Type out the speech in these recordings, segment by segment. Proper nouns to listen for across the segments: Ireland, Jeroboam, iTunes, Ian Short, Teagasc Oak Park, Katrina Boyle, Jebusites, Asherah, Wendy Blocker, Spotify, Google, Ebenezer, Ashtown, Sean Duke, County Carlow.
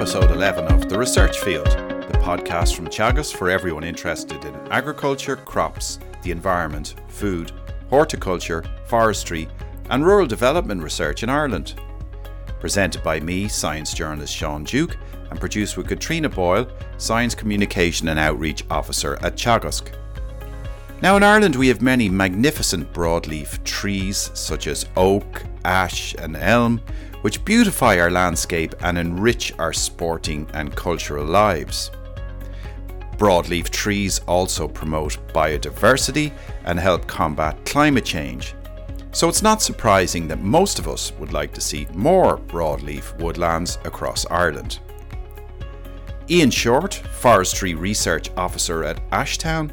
episode 11 of The Research Field, the podcast from Teagasc for everyone interested in agriculture, crops, the environment, food, horticulture, forestry and rural development research in Ireland. Presented by me, science journalist Sean Duke, and produced with Katrina Boyle, Science Communication and Outreach Officer at Teagasc. Now in Ireland we have many magnificent broadleaf trees such as oak, ash and elm, which beautify our landscape and enrich our sporting and cultural lives. Broadleaf trees also promote biodiversity and help combat climate change. So it's not surprising that most of us would like to see more broadleaf woodlands across Ireland. Ian Short, Forestry Research Officer at Ashtown,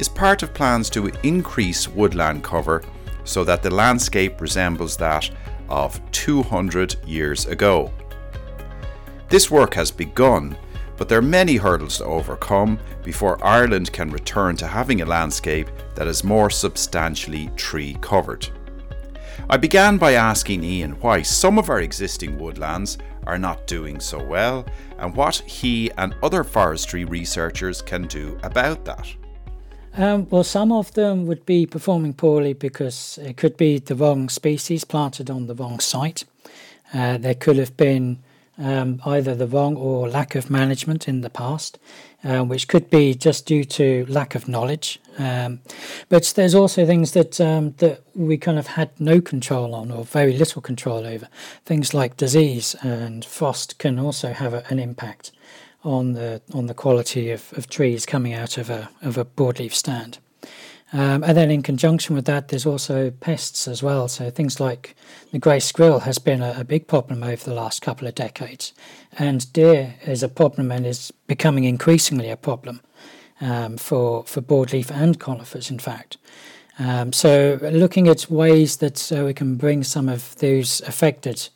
is part of plans to increase woodland cover so that the landscape resembles that of 200 years ago. This work has begun, but there are many hurdles to overcome before Ireland can return to having a landscape that is more substantially tree covered. I began by asking Ian why some of our existing woodlands are not doing so well and what he and other forestry researchers can do about that. Well, some of them would be performing poorly because it could be the wrong species planted on the wrong site. There could have been either the wrong or lack of management in the past, which could be just due to lack of knowledge. But there's also things that we kind of had no control on or very little control over. Things like disease and frost can also have an impact on the quality of trees coming out of a broadleaf stand. And then in conjunction with that, there's also pests as well. So things like the grey squirrel has been a big problem over the last couple of decades. And deer is a problem and is becoming increasingly a problem for broadleaf and conifers, in fact. So looking at ways that we can bring some of those affected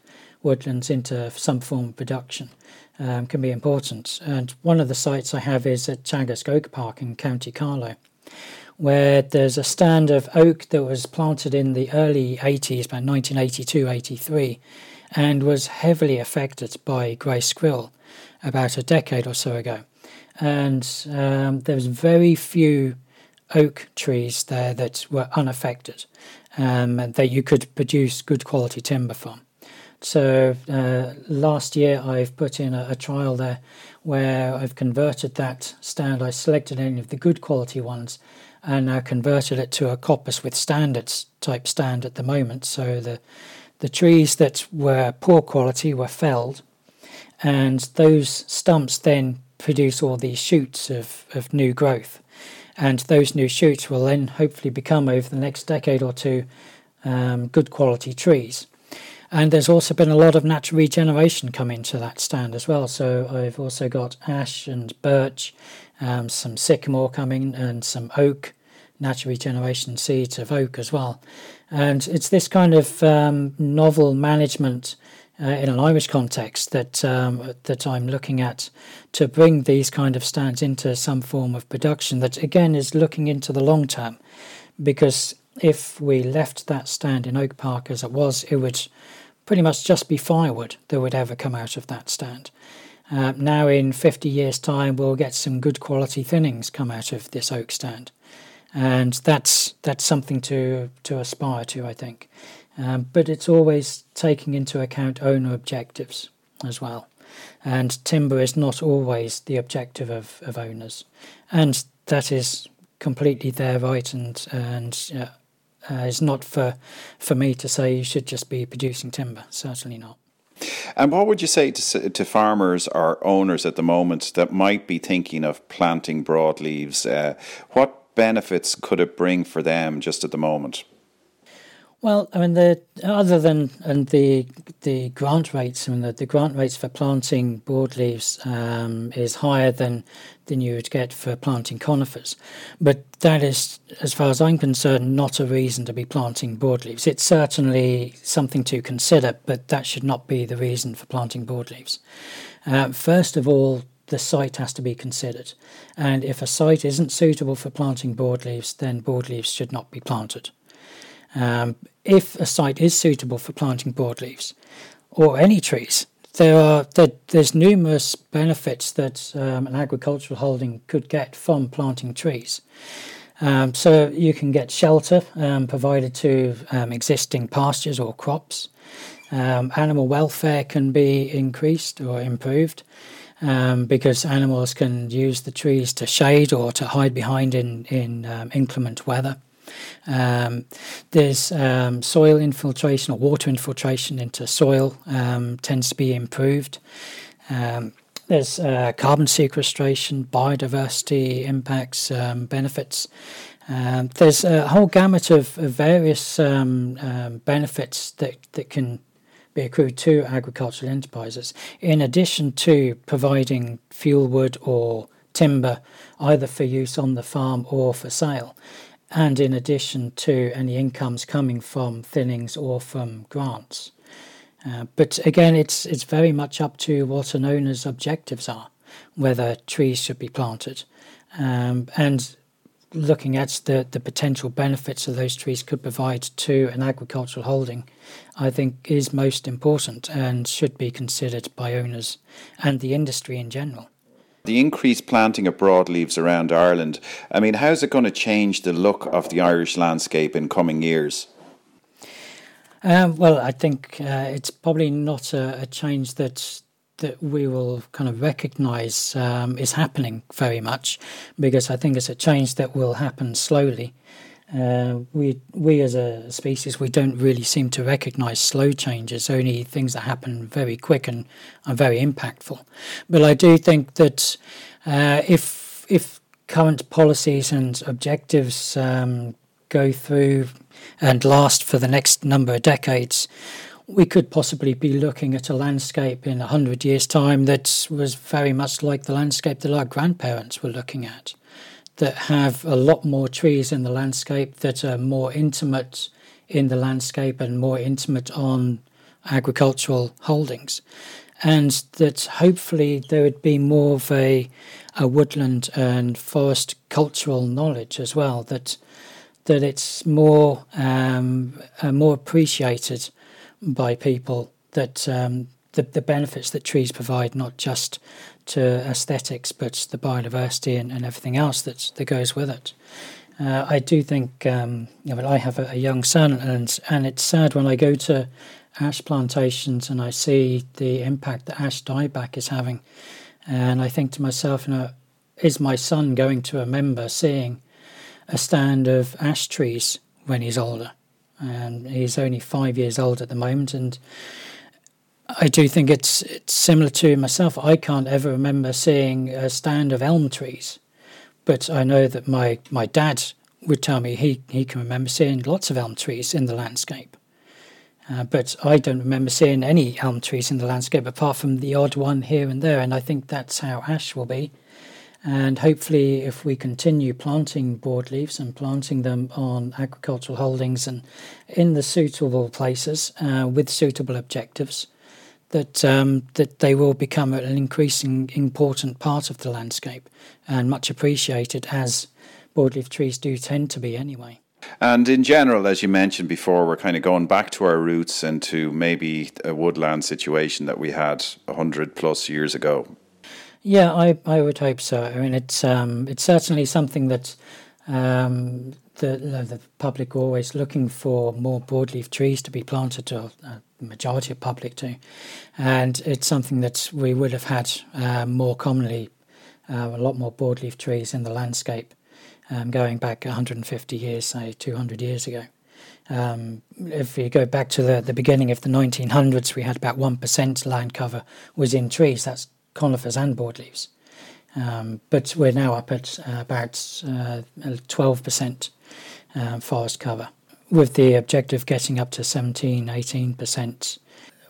woodlands into some form of production can be important. And one of the sites I have is at Teagasc Oak Park in County Carlow, where there's a stand of oak that was planted in the early 80s, about 1982-83, and was heavily affected by grey squirrel about a decade or so ago. And there's very few oak trees there that were unaffected and that you could produce good quality timber from. So last year I've put in a trial there where I've converted that stand. I selected any of the good quality ones and now converted it to a coppice with standards type stand at the moment. So the trees that were poor quality were felled, and those stumps then produce all these shoots of new growth. And those new shoots will then hopefully become, over the next decade or two, good quality trees. And there's also been a lot of natural regeneration come into that stand as well. So I've also got ash and birch, some sycamore coming, and some oak, natural regeneration seeds of oak as well. And it's this kind of novel management in an Irish context that I'm looking at to bring these kind of stands into some form of production that, again, is looking into the long term. Because if we left that stand in Oak Park as it was, it would pretty much just be firewood that would ever come out of that stand. Now in 50 years' time, we'll get some good quality thinnings come out of this oak stand. And that's something to aspire to, I think. But it's always taking into account owner objectives as well. And timber is not always the objective of owners. And that is completely their right, and it's not for me to say you should just be producing timber, certainly not. And what would you say to farmers or owners at the moment that might be thinking of planting broadleaves? What benefits could it bring for them just at the moment? Well, I mean, other than the grant rates, I mean, the grant rates for planting broadleaves is higher than you would get for planting conifers. But that is, as far as I'm concerned, not a reason to be planting broadleaves. It's certainly something to consider, but that should not be the reason for planting broadleaves. First of all, the site has to be considered. And if a site isn't suitable for planting broadleaves, then broadleaves should not be planted. If a site is suitable for planting broadleaves or any trees, There's numerous benefits that an agricultural holding could get from planting trees. So you can get shelter provided to existing pastures or crops. Animal welfare can be increased or improved because animals can use the trees to shade or to hide behind in inclement weather. There's soil infiltration or water infiltration into soil tends to be improved. There's carbon sequestration, biodiversity impacts, benefits. There's a whole gamut of various benefits that can be accrued to agricultural enterprises, in addition to providing fuel wood or timber either for use on the farm or for sale, and in addition to any incomes coming from thinnings or from grants. But again, it's very much up to what an owner's objectives are, whether trees should be planted. And looking at the potential benefits that those trees could provide to an agricultural holding, I think is most important and should be considered by owners and the industry in general. The increased planting of broadleaves around Ireland, I mean, how's it going to change the look of the Irish landscape in coming years? Well, I think it's probably not a change that we will kind of recognise is happening very much, because I think it's a change that will happen slowly. We as a species, we don't really seem to recognise slow changes, only things that happen very quick and are very impactful. But I do think that if current policies and objectives go through and last for the next number of decades, we could possibly be looking at a landscape in 100 years' time that was very much like the landscape that our grandparents were looking at, that have a lot more trees in the landscape, that are more intimate in the landscape and more intimate on agricultural holdings, and that hopefully there would be more of a woodland and forest cultural knowledge as well, that it's more more appreciated by people, that the benefits that trees provide, not just to aesthetics, but the biodiversity and everything else that goes with it. I do think, I have a young son, and it's sad when I go to ash plantations and I see the impact that ash dieback is having. And I think to myself, is my son going to remember seeing a stand of ash trees when he's older? And he's only 5 years old at the moment, and I do think it's similar to myself. I can't ever remember seeing a stand of elm trees, but I know that my dad would tell me he can remember seeing lots of elm trees in the landscape, but I don't remember seeing any elm trees in the landscape apart from the odd one here and there, and I think that's how ash will be. And hopefully if we continue planting broadleaves and planting them on agricultural holdings and in the suitable places with suitable objectives, that they will become an increasingly important part of the landscape and much appreciated, as broadleaf trees do tend to be anyway. And in general, as you mentioned before, we're kind of going back to our roots and to maybe a woodland situation that we had 100 plus years ago. Yeah, I would hope so. I mean, it's certainly something that the public are always looking for, more broadleaf trees to be planted, or the majority of public do. And it's something that we would have had more commonly, a lot more broadleaf trees in the landscape going back 150 years, say 200 years ago. If you go back to the beginning of the 1900s, we had about 1% land cover was in trees. That's conifers and broadleaves, but we're now up at about 12% forest cover, with the objective getting up to 17-18%,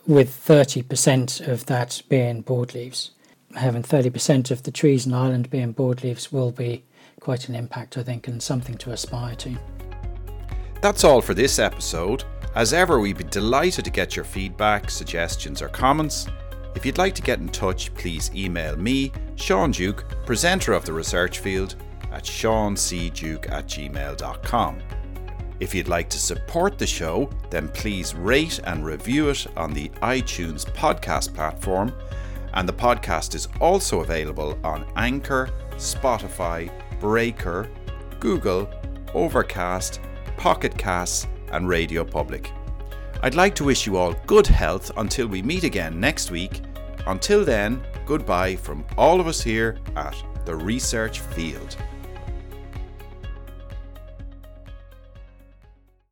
with 30% of that being broadleaves. Having 30% of the trees in Ireland being broadleaves will be quite an impact, I think, and something to aspire to. That's all for this episode. As ever, we'd be delighted to get your feedback, suggestions or comments. If you'd like to get in touch, please email me, Sean Duke, presenter of the Research Field, at seancduke@gmail.com. If you'd like to support the show, then please rate and review it on the iTunes podcast platform, and the podcast is also available on Anchor, Spotify, Breaker, Google, Overcast, Pocket Casts and Radio Public. I'd like to wish you all good health until we meet again next week. Until then, goodbye from all of us here at The Research Field.